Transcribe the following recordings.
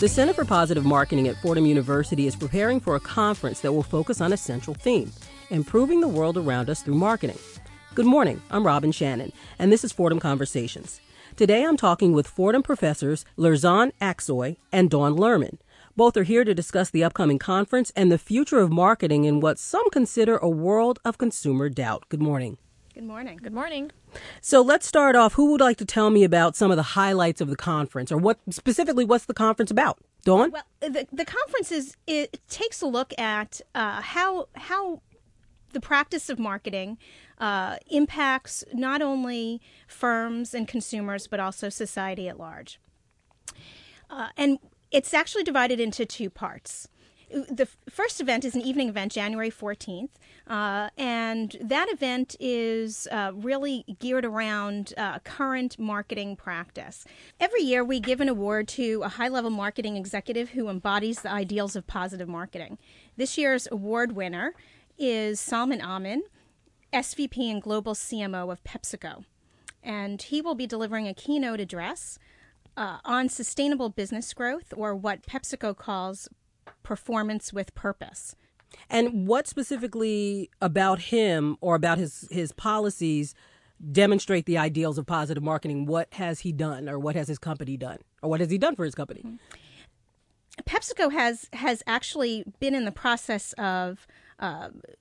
The Center for Positive Marketing at Fordham University is preparing for a conference that will focus on a central theme, improving the world around us through marketing. Good morning, I'm Robin Shannon, and this is Fordham Conversations. Today I'm talking with Fordham professors Lerzan Aksoy and Dawn Lerman. Both are here to discuss the upcoming conference and the future of marketing in what some consider a world of consumer doubt. Good morning. Good morning. Good morning. So let's start off. Who would like to tell me about some of the highlights of the conference, or what's the conference about? Dawn? Well, the conference takes a look at how the practice of marketing impacts not only firms and consumers, but also society at large. And it's actually divided into two parts. The first event is an evening event, January 14th, and that event is really geared around current marketing practice. Every year we give an award to a high-level marketing executive who embodies the ideals of positive marketing. This year's award winner is Salman Amin, SVP and Global CMO of PepsiCo, and he will be delivering a keynote address on sustainable business growth, or what PepsiCo calls performance with purpose. And what specifically about him or about his policies demonstrate the ideals of positive marketing? What has he done, or what has his company done, or what has he done for his company? Mm-hmm. PepsiCo has actually been in the process of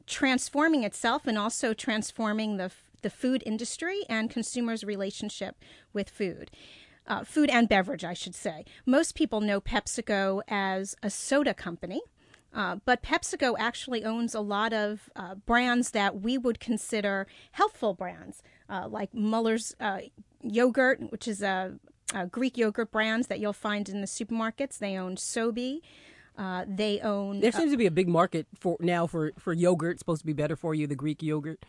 transforming itself and also transforming the food industry and consumers' relationship with food. Food and beverage, I should say. Most people know PepsiCo as a soda company, but PepsiCo actually owns a lot of brands that we would consider healthful brands, like Mueller's yogurt, which is a Greek yogurt brand that you'll find in the supermarkets. They own Sobe. They own... There seems to be a big market for yogurt. It's supposed to be better for you, the Greek yogurt.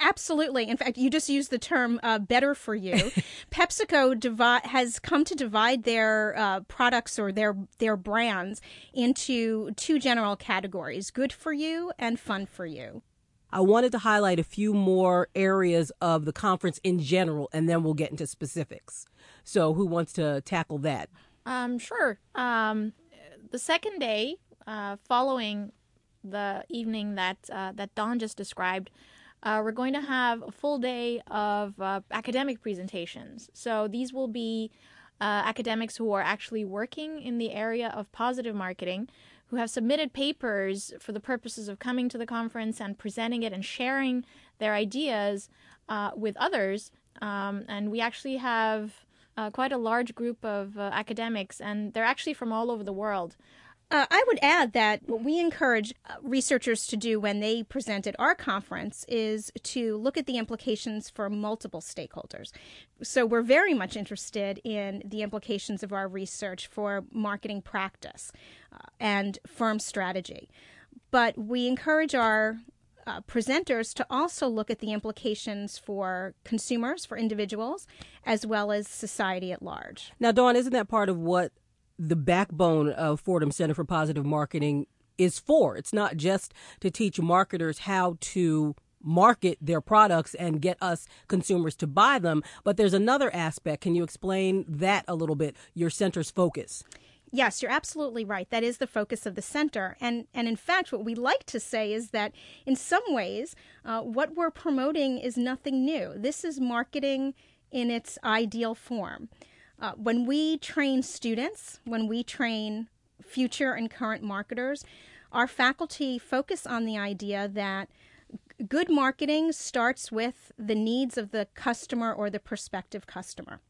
Absolutely. In fact, you just used the term better for you. PepsiCo has come to divide their products, or their brands, into two general categories: good for you and fun for you. I wanted to highlight a few more areas of the conference in general, and then we'll get into specifics. So who wants to tackle that? Sure. The second day following the evening that Dawn just described, we're going to have a full day of academic presentations. So these will be academics who are actually working in the area of positive marketing, who have submitted papers for the purposes of coming to the conference and presenting it and sharing their ideas with others. And we actually have quite a large group of academics, and they're actually from all over the world. I would add that what we encourage researchers to do when they present at our conference is to look at the implications for multiple stakeholders. So we're very much interested in the implications of our research for marketing practice and firm strategy. But we encourage our presenters to also look at the implications for consumers, for individuals, as well as society at large. Now, Dawn, isn't that part of what the backbone of Fordham Center for Positive Marketing is for? It's not just to teach marketers how to market their products and get us consumers to buy them, but there's another aspect. Can you explain that a little bit, your center's focus? Yes, you're absolutely right. That is the focus of the center. And in fact, what we like to say is that in some ways, what we're promoting is nothing new. This is marketing in its ideal form. When we train students, when we train future and current marketers, our faculty focus on the idea that good marketing starts with the needs of the customer or the prospective customer.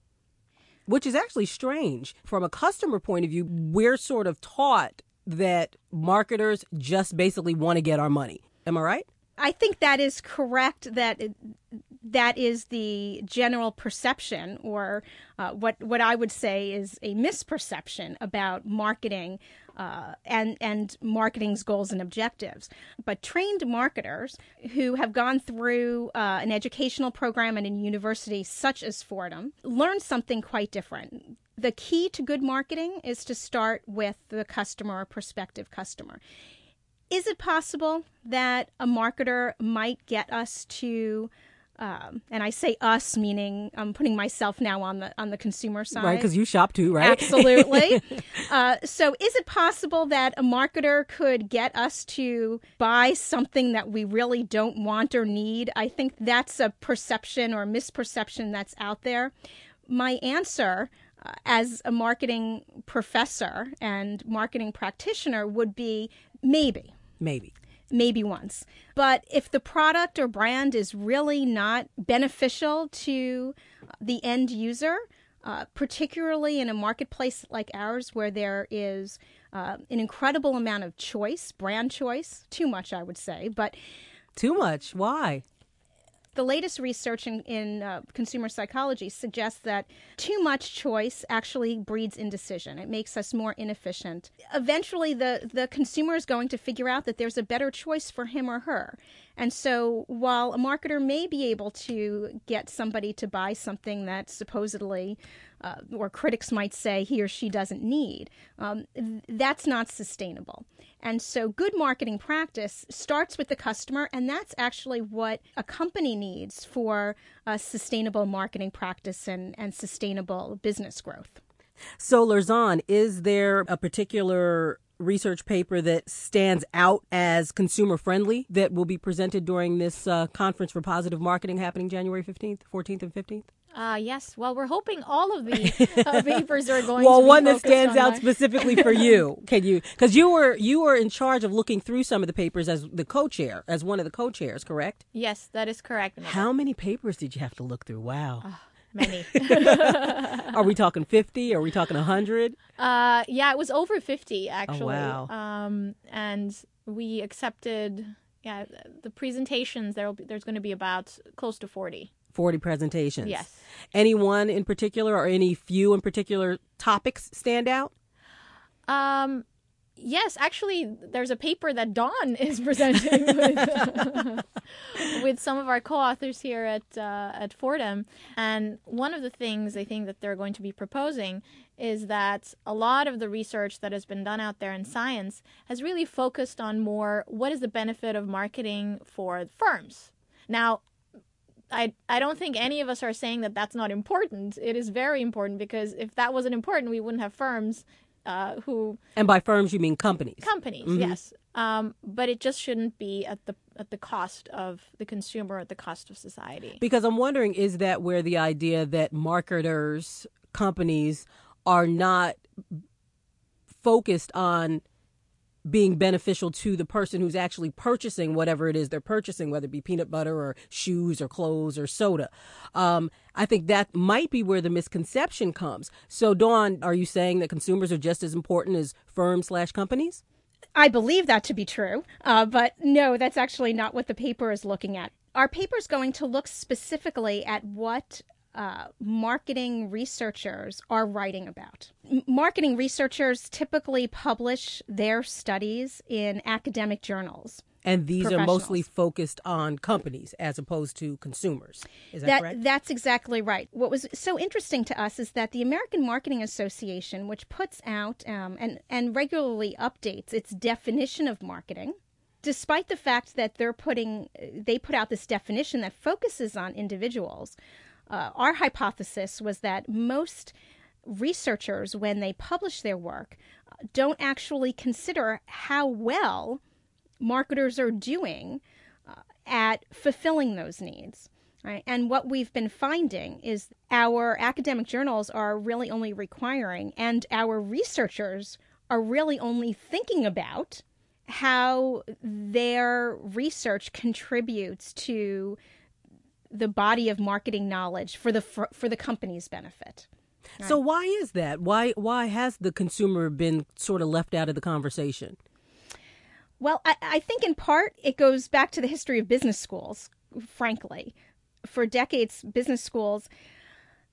Which is actually strange. From a customer point of view, we're sort of taught that marketers just basically want to get our money. Am I right? I think that is correct, that that is the general perception, or what I would say is a misperception about marketing and marketing's goals and objectives. But trained marketers who have gone through an educational program at a university such as Fordham learn something quite different. The key to good marketing is to start with the customer or prospective customer. Is it possible that a marketer might get us to And I say us, meaning I'm putting myself now on the consumer side. Right, because you shop too, right? Absolutely. So is it possible that a marketer could get us to buy something that we really don't want or need? I think that's a perception or misperception that's out there. My answer as a marketing professor and marketing practitioner would be maybe. Maybe once. But if the product or brand is really not beneficial to the end user, particularly in a marketplace like ours where there is an incredible amount of choice, brand choice, too much, I would say. But too much? Why? The latest research in consumer psychology suggests that too much choice actually breeds indecision. It makes us more inefficient. Eventually, the consumer is going to figure out that there's a better choice for him or her. And so while a marketer may be able to get somebody to buy something that supposedly, or critics might say, he or she doesn't need, that's not sustainable. And so good marketing practice starts with the customer, and that's actually what a company needs for a sustainable marketing practice and sustainable business growth. So, Lerzan, is there a particular research paper that stands out as consumer-friendly that will be presented during this Conference for Positive Marketing happening January 15th, 14th, and 15th? Yes. Well, we're hoping all of the papers are going to be one that stands out specifically for you. Can you? Because you were in charge of looking through some of the papers as the co-chair, as one of the co-chairs, correct? Yes, that is correct. How many papers did you have to look through? Wow. Many. Are we talking 50? Are we talking 100? Yeah, it was over 50, actually. Oh, wow. And we accepted the presentations. There's going to be about close to 40. 40 presentations. Yes. Anyone in particular or any few in particular topics stand out? Yes, actually, there's a paper that Dawn is presenting with, with some of our co-authors here at Fordham. And one of the things I think that they're going to be proposing is that a lot of the research that has been done out there in science has really focused on more what is the benefit of marketing for firms. Now, I don't think any of us are saying that that's not important. It is very important, because if that wasn't important, we wouldn't have firms. And by firms you mean companies? Companies, mm-hmm. Yes. But it just shouldn't be at the cost of the consumer, at the cost of society. Because I'm wondering, is that where the idea that marketers, companies are not focused on being beneficial to the person who's actually purchasing whatever it is they're purchasing, whether it be peanut butter or shoes or clothes or soda. I think that might be where the misconception comes. So, Dawn, are you saying that consumers are just as important as firms/companies? I believe that to be true, but no, that's actually not what the paper is looking at. Our paper is going to look specifically at what marketing researchers are writing about. Marketing researchers typically publish their studies in academic journals. And these are mostly focused on companies as opposed to consumers. Is that correct? That's exactly right. What was so interesting to us is that the American Marketing Association, which puts out and regularly updates its definition of marketing, despite the fact that they put out this definition that focuses on individuals, our hypothesis was that most researchers, when they publish their work, don't actually consider how well marketers are doing at fulfilling those needs. Right? And what we've been finding is our academic journals are really only requiring, and our researchers are really only thinking about how their research contributes to the body of marketing knowledge for the company's benefit. Right? So why is that? Why has the consumer been sort of left out of the conversation? Well, I think in part it goes back to the history of business schools, frankly. For decades, business schools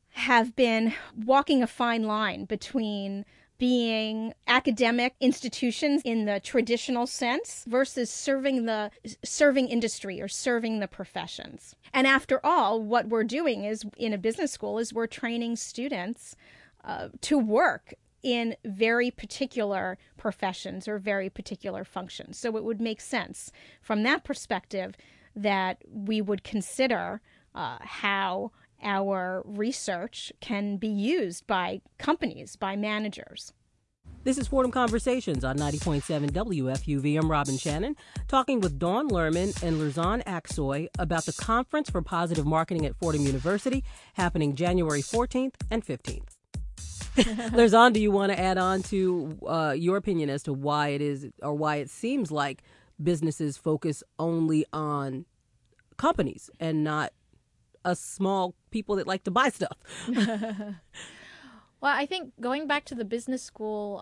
have been walking a fine line between being academic institutions in the traditional sense versus serving industry or serving the professions. And after all, what we're doing is in a business school is we're training students to work in very particular professions or very particular functions. So it would make sense from that perspective that we would consider how our research can be used by companies, by managers. This is Fordham Conversations on 90.7 WFUV. I'm Robin Shannon, talking with Dawn Lerman and Lerzan Aksoy about the Conference for Positive Marketing at Fordham University, happening January 14th and 15th. Lerzan, do you want to add on to your opinion as to why it is, or why it seems like businesses focus only on companies and not us small people that like to buy stuff? Well, I think going back to the business school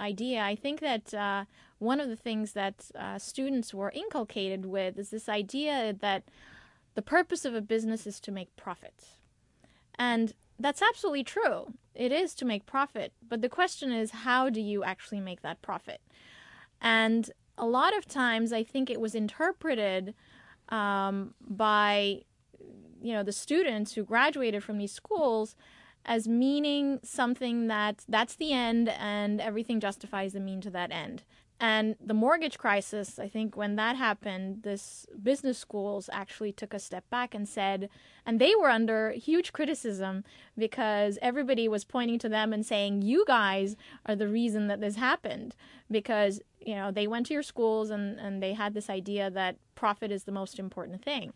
idea, I think that one of the things that students were inculcated with is this idea that the purpose of a business is to make profit. And that's absolutely true. It is to make profit. But the question is, how do you actually make that profit? And a lot of times, I think it was interpreted by, you know, the students who graduated from these schools as meaning something that's the end, and everything justifies the mean to that end. And the mortgage crisis, I think when that happened, this business schools actually took a step back and said, and they were under huge criticism because everybody was pointing to them and saying, you guys are the reason that this happened, because, you know, they went to your schools and they had this idea that profit is the most important thing.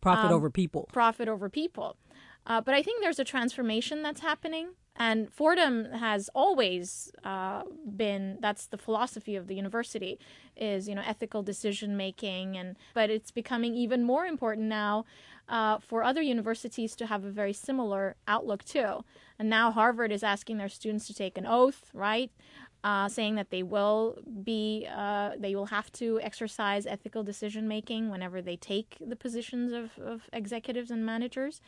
Profit over people. Profit over people. But I think there's a transformation that's happening. And Fordham has always been, that's the philosophy of the university, is, you know, ethical decision making. And but it's becoming even more important now for other universities to have a very similar outlook too. And now Harvard is asking their students to take an oath, right? Saying that they will be, they will have to exercise ethical decision making whenever they take the positions of executives and managers,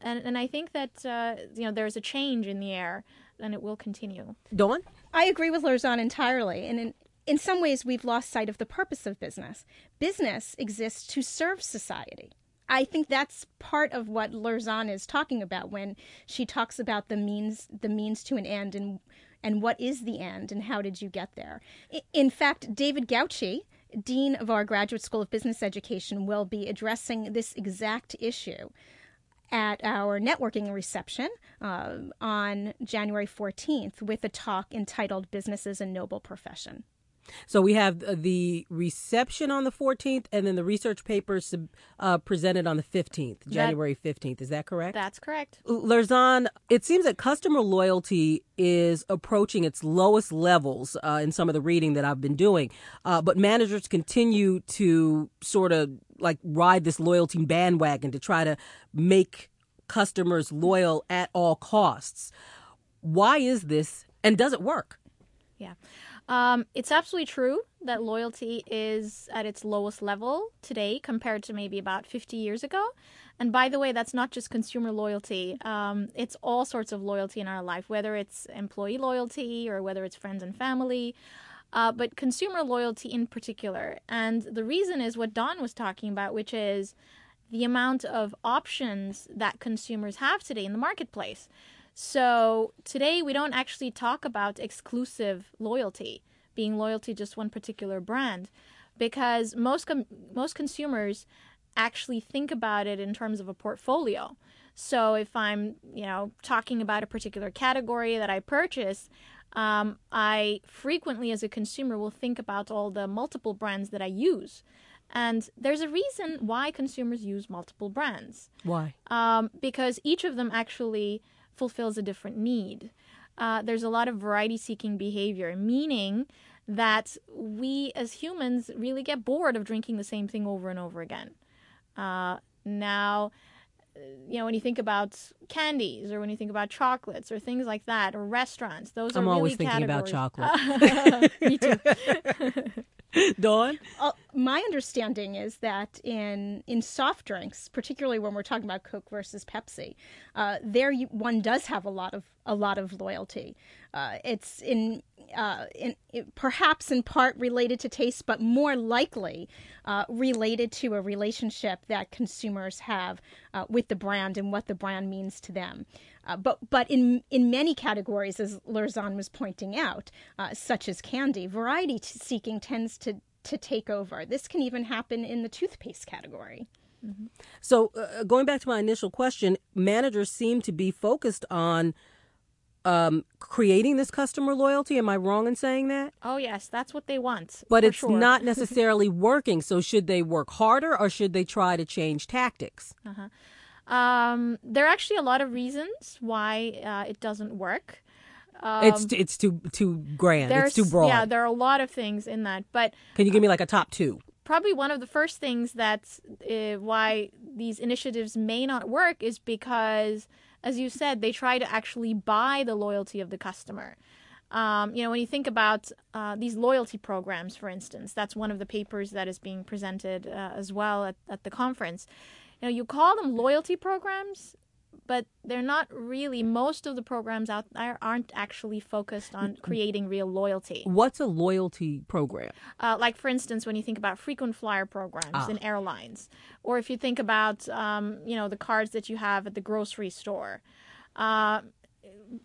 and I think that you know, there's a change in the air, and it will continue. Dawn, I agree with Lerzan entirely, and in some ways we've lost sight of the purpose of business. Business exists to serve society. I think that's part of what Lerzan is talking about when she talks about the means to an end, and what is the end, and how did you get there? In fact, David Gauchi, dean of our Graduate School of Business Education, will be addressing this exact issue at our networking reception on January 14th with a talk entitled Business is a Noble Profession. So we have the reception on the 14th, and then the research papers presented on the 15th, January 15th. Is that correct? That's correct. Lerzan, it seems that customer loyalty is approaching its lowest levels in some of the reading that I've been doing, but managers continue to sort of like ride this loyalty bandwagon to try to make customers loyal at all costs. Why is this, and does it work? Yeah. It's absolutely true that loyalty is at its lowest level today compared to maybe about 50 years ago. And by the way, that's not just consumer loyalty. It's all sorts of loyalty in our life, whether it's employee loyalty or whether it's friends and family, but consumer loyalty in particular. And the reason is what Dawn was talking about, which is the amount of options that consumers have today in the marketplace. So today we don't actually talk about exclusive loyalty, being loyal to just one particular brand, because most consumers actually think about it in terms of a portfolio. So if I'm, you know, talking about a particular category that I purchase, I frequently as a consumer will think about all the multiple brands that I use. And there's a reason why consumers use multiple brands. Why? Because each of them actually fulfills a different need. There's a lot of variety-seeking behavior, meaning that we as humans really get bored of drinking the same thing over and over again. Now, you know, when you think about candies, or when you think about chocolates, or things like that, or restaurants, those I'm are really categories. I'm always thinking about chocolate. Me too. Dawn? My understanding is that in soft drinks, particularly when we're talking about Coke versus Pepsi, one does have a lot of loyalty. It's perhaps in part related to taste, but more likely related to a relationship that consumers have with the brand and what the brand means to them. But in many categories, as Lerzan was pointing out, such as candy, variety seeking tends to take over. This can even happen in the toothpaste category. Mm-hmm. So going back to my initial question, managers seem to be focused on creating this customer loyalty. Am I wrong in saying that? Oh, yes. That's what they want. But it's not necessarily working. So should they work harder or should they try to change tactics? Uh-huh. There are actually a lot of reasons why it doesn't work. It's too grand. It's too broad. Yeah, there are a lot of things in that. But can you give me like a top two? Probably one of the first things that's why these initiatives may not work is because, as you said, they try to actually buy the loyalty of the customer. You know, when you think about these loyalty programs, for instance, that's one of the papers that is being presented as well at the conference. You know, you call them loyalty programs, but they're not really. Most of the programs out there aren't actually focused on creating real loyalty. What's a loyalty program? Like, for instance, when you think about frequent flyer programs in airlines, or if you think about, you know, the cards that you have at the grocery store.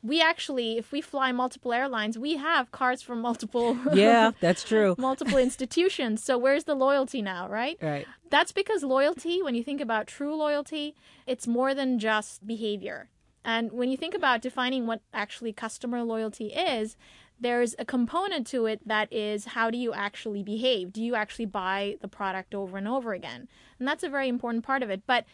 We actually, if we fly multiple airlines, we have cards from multiple. Yeah, that's true. Multiple institutions. So where's the loyalty now, right? Right. That's because loyalty, when you think about true loyalty, it's more than just behavior. And when you think about defining what actually customer loyalty is, there's a component to it that is, how do you actually behave? Do you actually buy the product over and over again? And that's a very important part of it. But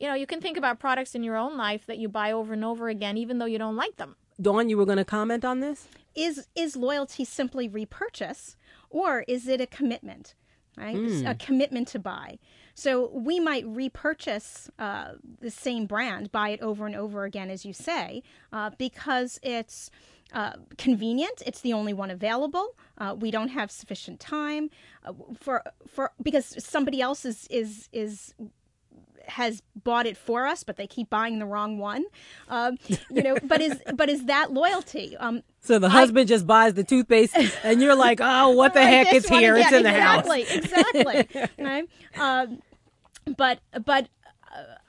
you know, you can think about products in your own life that you buy over and over again, even though you don't like them. Dawn, you were going to comment on this? Is loyalty simply repurchase, or is it a commitment, right? A commitment to buy. So we might repurchase the same brand, buy it over and over again, as you say, because it's convenient. It's the only one available. We don't have sufficient time for because somebody else is has bought it for us, but they keep buying the wrong one. You know, but is that loyalty? So the husband just buys the toothpaste and you're like, oh, what the heck, it's here, it's in the house. Exactly. Right? But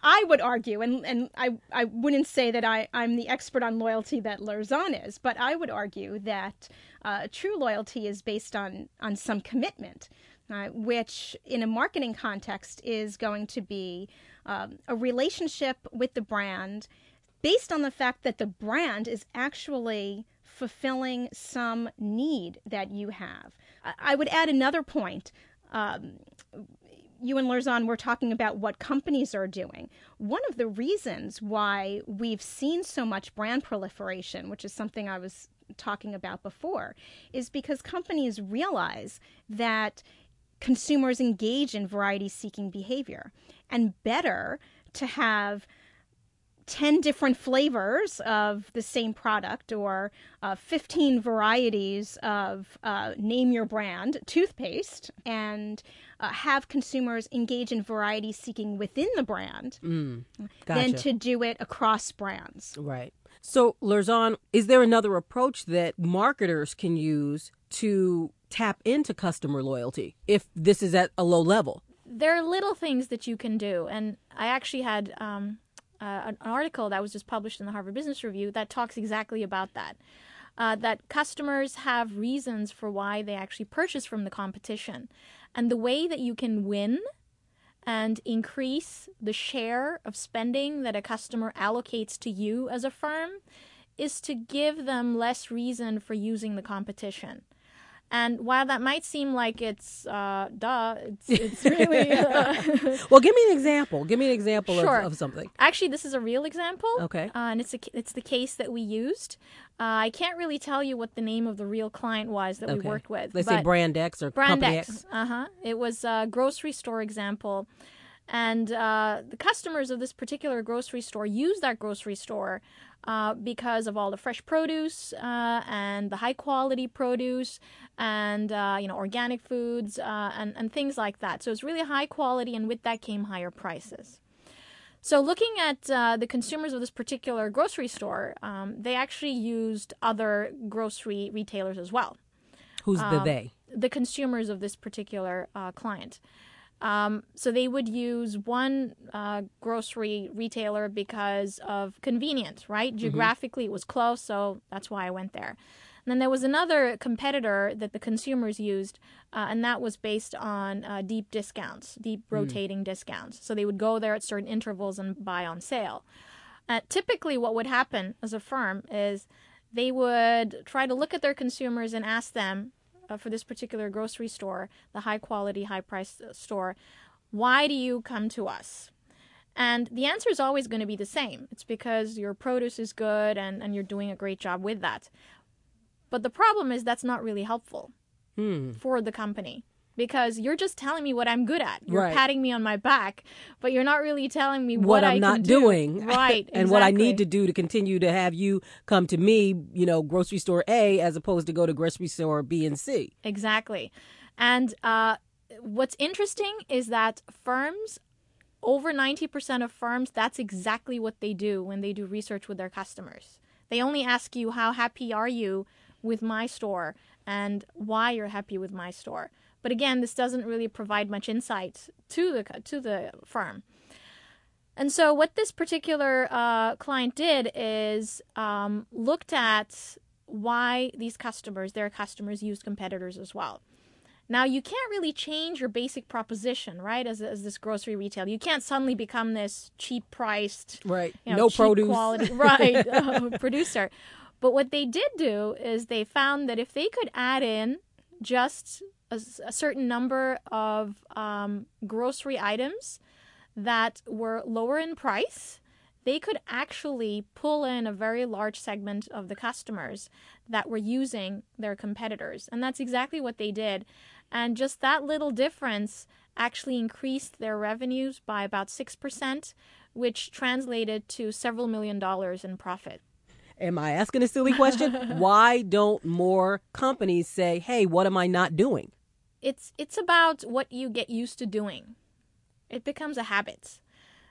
I would argue, and I wouldn't say that I'm the expert on loyalty that Lerzan is, but I would argue that true loyalty is based on some commitment. Which in a marketing context is going to be a relationship with the brand based on the fact that the brand is actually fulfilling some need that you have. I would add another point. You and Lerzan were talking about what companies are doing. One of the reasons why we've seen so much brand proliferation, which is something I was talking about before, is because companies realize that consumers engage in variety-seeking behavior, and better to have 10 different flavors of the same product or 15 varieties of name your brand toothpaste, and have consumers engage in variety-seeking within the brand than to do it across brands. Right. So, Lerzan, is there another approach that marketers can use to tap into customer loyalty if this is at a low level? There are little things that you can do. And I actually had an article that was just published in the Harvard Business Review that talks exactly about that. That customers have reasons for why they actually purchase from the competition. And the way that you can win and increase the share of spending that a customer allocates to you as a firm is to give them less reason for using the competition. And while that might seem like it's, it's really... Well, give me an example. Give me an example of something. Actually, this is a real example. Okay. And it's the case that we used. I can't really tell you what the name of the real client was that we worked with. Let's say Brand X or Brand Company X. Uh-huh. It was a grocery store example. And the customers of this particular grocery store use that grocery store because of all the fresh produce and the high quality produce and you know, organic foods and things like that. So it's really high quality, and with that came higher prices. So looking at the consumers of this particular grocery store, they actually used other grocery retailers as well. Who's the they? The consumers of this particular client. So they would use one grocery retailer because of convenience, right? Geographically, it was close, so that's why I went there. And then there was another competitor that the consumers used, and that was based on deep discounts, deep rotating discounts. So they would go there at certain intervals and buy on sale. Typically what would happen as a firm is they would try to look at their consumers and ask them, for this particular grocery store, the high-quality, high-priced store, why do you come to us? And the answer is always going to be the same. It's because your produce is good and you're doing a great job with that. But the problem is that's not really helpful for the company, because you're just telling me what I'm good at. You're patting me on my back, but you're not really telling me what I'm not doing. Right. And what I need to do to continue to have you come to me, you know, grocery store A as opposed to go to grocery store B and C. Exactly. And what's interesting is that firms, over 90% of firms, that's exactly what they do when they do research with their customers. They only ask you, how happy are you with my store and why you're happy with my store. But again, this doesn't really provide much insight to the firm. And so what this particular client did is looked at why these customers, their customers, used competitors as well. Now, you can't really change your basic proposition, right, as this grocery retail. You can't suddenly become this cheap-priced, you know, no cheap produce quality, producer. But what they did do is they found that if they could add in just a certain number of grocery items that were lower in price, they could actually pull in a very large segment of the customers that were using their competitors. And that's exactly what they did. And just that little difference actually increased their revenues by about 6%, which translated to several $millions in profit. Am I asking a silly question? Why don't more companies say, hey, what am I not doing? It's about what you get used to doing. It becomes a habit.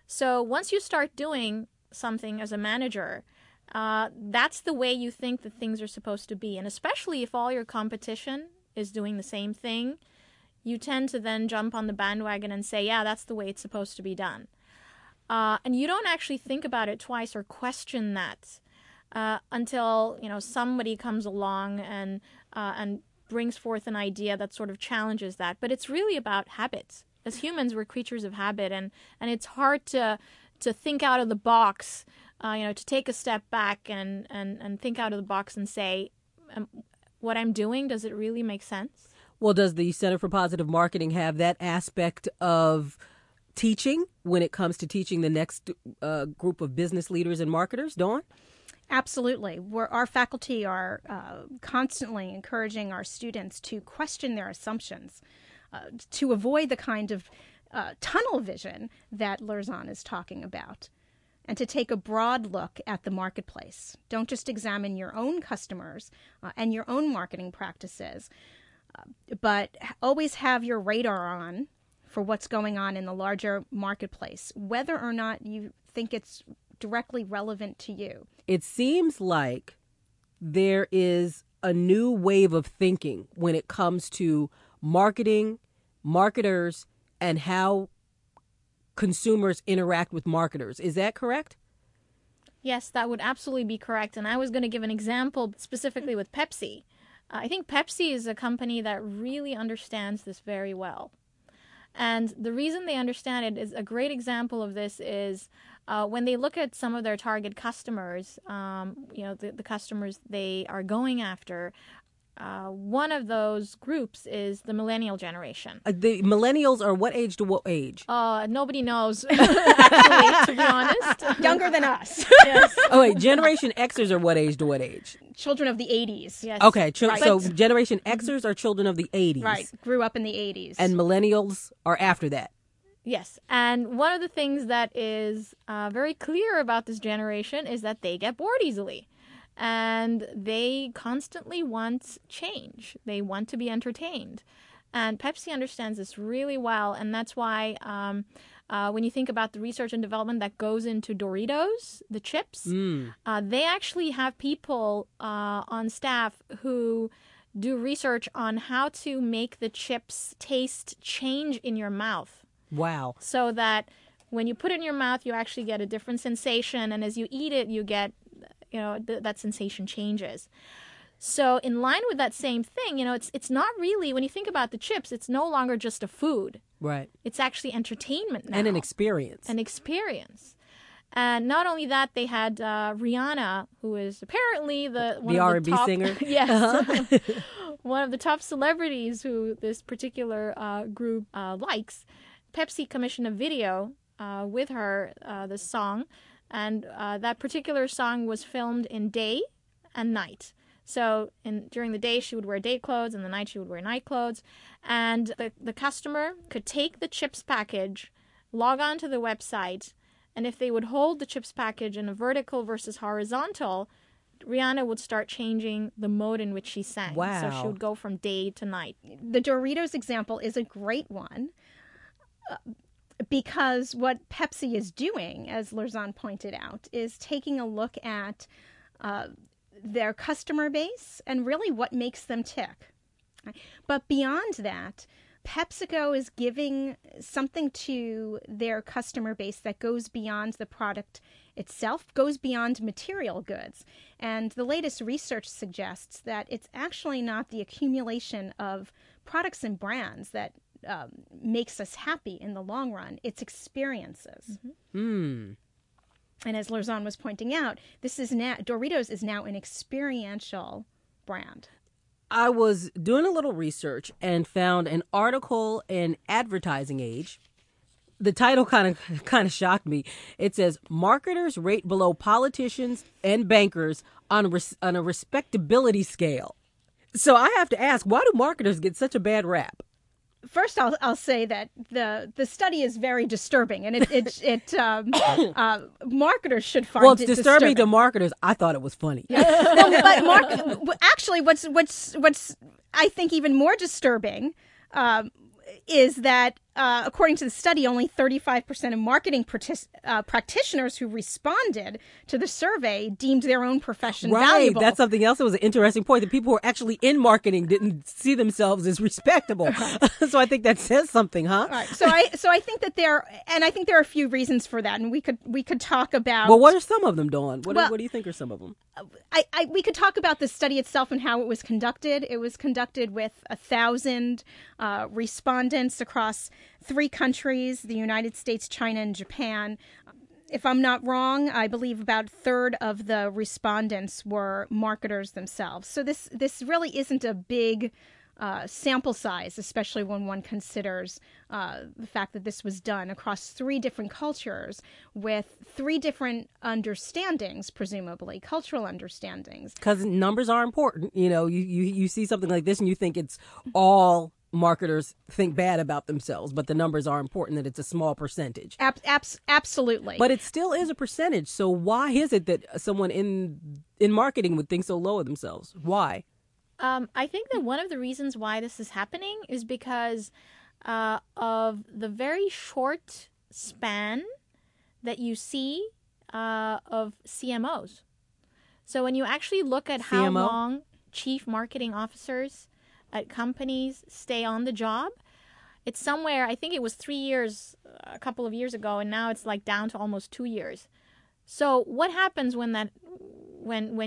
So once you start doing something as a manager, that's the way you think that things are supposed to be. And especially if all your competition is doing the same thing, you tend to then jump on the bandwagon and say, yeah, that's the way it's supposed to be done. And you don't actually think about it twice or question that until, you know, somebody comes along and brings forth an idea that sort of challenges that. But it's really about habits. As humans, we're creatures of habit, and it's hard to think out of the box, you know, to take a step back and think out of the box and say, what I'm doing, does it really make sense? Well, does the Center for Positive Marketing have that aspect of teaching when it comes to teaching the next group of business leaders and marketers, Dawn? Absolutely. Our faculty are constantly encouraging our students to question their assumptions, to avoid the kind of tunnel vision that Lerzan is talking about, and to take a broad look at the marketplace. Don't just examine your own customers and your own marketing practices, but always have your radar on for what's going on in the larger marketplace, whether or not you think it's directly relevant to you. It seems like there is a new wave of thinking when it comes to marketing, marketers, and how consumers interact with marketers. Is that correct? Yes, that would absolutely be correct. And I was going to give an example specifically with Pepsi. I think Pepsi is a company that really understands this very well. And the reason they understand it is a great example of this is when they look at some of their target customers, you know, the customers they are going after, one of those groups is the millennial generation. The millennials are what age to what age? Nobody knows, actually, to be honest. Younger than us. Yes. Oh, wait, Generation Xers are what age to what age? Children of the 80s. Yes. Okay, so Generation Xers are children of the 80s. Right, grew up in the 80s. And millennials are after that. Yes, and one of the things that is very clear about this generation is that they get bored easily. And they constantly want change. They want to be entertained. And Pepsi understands this really well. And that's why when you think about the research and development that goes into Doritos, the chips, they actually have people on staff who do research on how to make the chips taste change in your mouth. Wow. So that when you put it in your mouth, you actually get a different sensation. And as you eat it, you get... You know, that sensation changes. So in line with that same thing, you know, it's not really, when you think about the chips, it's no longer just a food. Right. It's actually entertainment now. And an experience. An experience. And not only that, they had Rihanna, who is apparently the R&B singer. Yes. Uh-huh. One of the top celebrities who this particular group likes. Pepsi commissioned a video with her, the song. And that particular song was filmed in day and night. So during the day, she would wear day clothes, and the night she would wear night clothes. And the customer could take the chips package, log on to the website, and if they would hold the chips package in a vertical versus horizontal, Rihanna would start changing the mode in which she sang. Wow. So she would go from day to night. The Doritos example is a great one because what Pepsi is doing, as Lerzan pointed out, is taking a look at their customer base and really what makes them tick. But beyond that, PepsiCo is giving something to their customer base that goes beyond the product itself, goes beyond material goods. And the latest research suggests that it's actually not the accumulation of products and brands that makes us happy in the long run. It's experiences. Mm-hmm. Mm. And as Lerzan was pointing out, this is now, Doritos is now an experiential brand. I was doing a little research and found an article in Advertising Age. The title kind of shocked me. It says, "Marketers rate below politicians and bankers on a respectability scale." So I have to ask, why do marketers get such a bad rap? First, I'll say that the study is very disturbing, and marketers should find it disturbing to marketers. I thought it was funny. Actually, what's I think even more disturbing is that according to the study, only 35% of marketing practitioners who responded to the survey deemed their own profession valuable. Right, that's something else that was an interesting point, that people who are actually in marketing didn't see themselves as respectable. So I think that says something, huh? Right. So I think that there are a few reasons for that, and we could talk about. Well, what are some of them, Dawn? What do you think are some of them? We could talk about the study itself and how it was conducted. It was conducted with 1,000 respondents across 3 countries, the United States, China, and Japan. If I'm not wrong, I believe about a third of the respondents were marketers themselves. So this really isn't a big sample size, especially when one considers the fact that this was done across 3 different cultures with 3 different understandings, presumably cultural understandings. Because numbers are important. You know, you see something like this and you think it's all marketers think bad about themselves, but the numbers are important, that it's a small percentage. Absolutely. But it still is a percentage. So why is it that someone in marketing would think so low of themselves? Why? I think that one of the reasons why this is happening is because of the very short span that you see of CMOs. So when you actually look at how long chief marketing officers at companies stay on the job, it's somewhere, I think it was 3 years a couple of years ago, and now it's like down to almost 2 years. So what happens when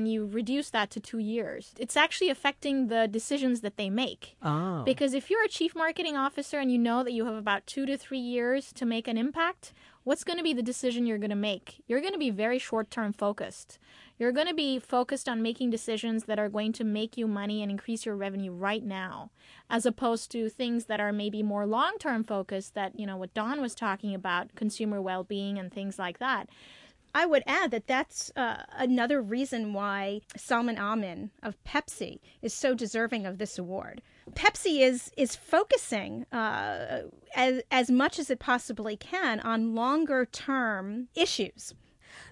you reduce that to 2 years? It's actually affecting the decisions that they make. Oh. Because if you're a chief marketing officer and you know that you have about 2 to 3 years to make an impact, what's going to be the decision you're going to make? You're going to be very short-term focused. You're going to be focused on making decisions that are going to make you money and increase your revenue right now, as opposed to things that are maybe more long-term focused, that, you know, what Dawn was talking about, consumer well-being and things like that. I would add that that's another reason why Salman Amin of Pepsi is so deserving of this award. Pepsi is focusing as much as it possibly can on longer-term issues.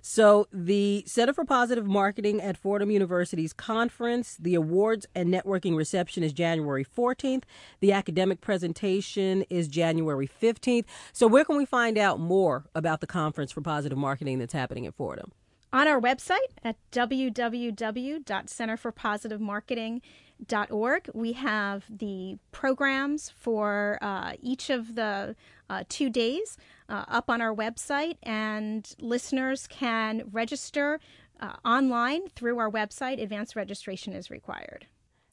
So the Center for Positive Marketing at Fordham University's conference, the awards and networking reception is January 14th. The academic presentation is January 15th. So where can we find out more about the Conference for Positive Marketing that's happening at Fordham? On our website at www.centerforpositivemarketing.org, we have the programs for each of the 2 days up on our website, and listeners can register online through our website. Advanced registration is required.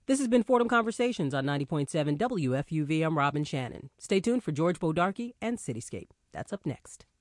This has been Fordham Conversations on 90.7 WFUV. I'm Robin Shannon. Stay tuned for George Bodarkey and Cityscape. That's up next.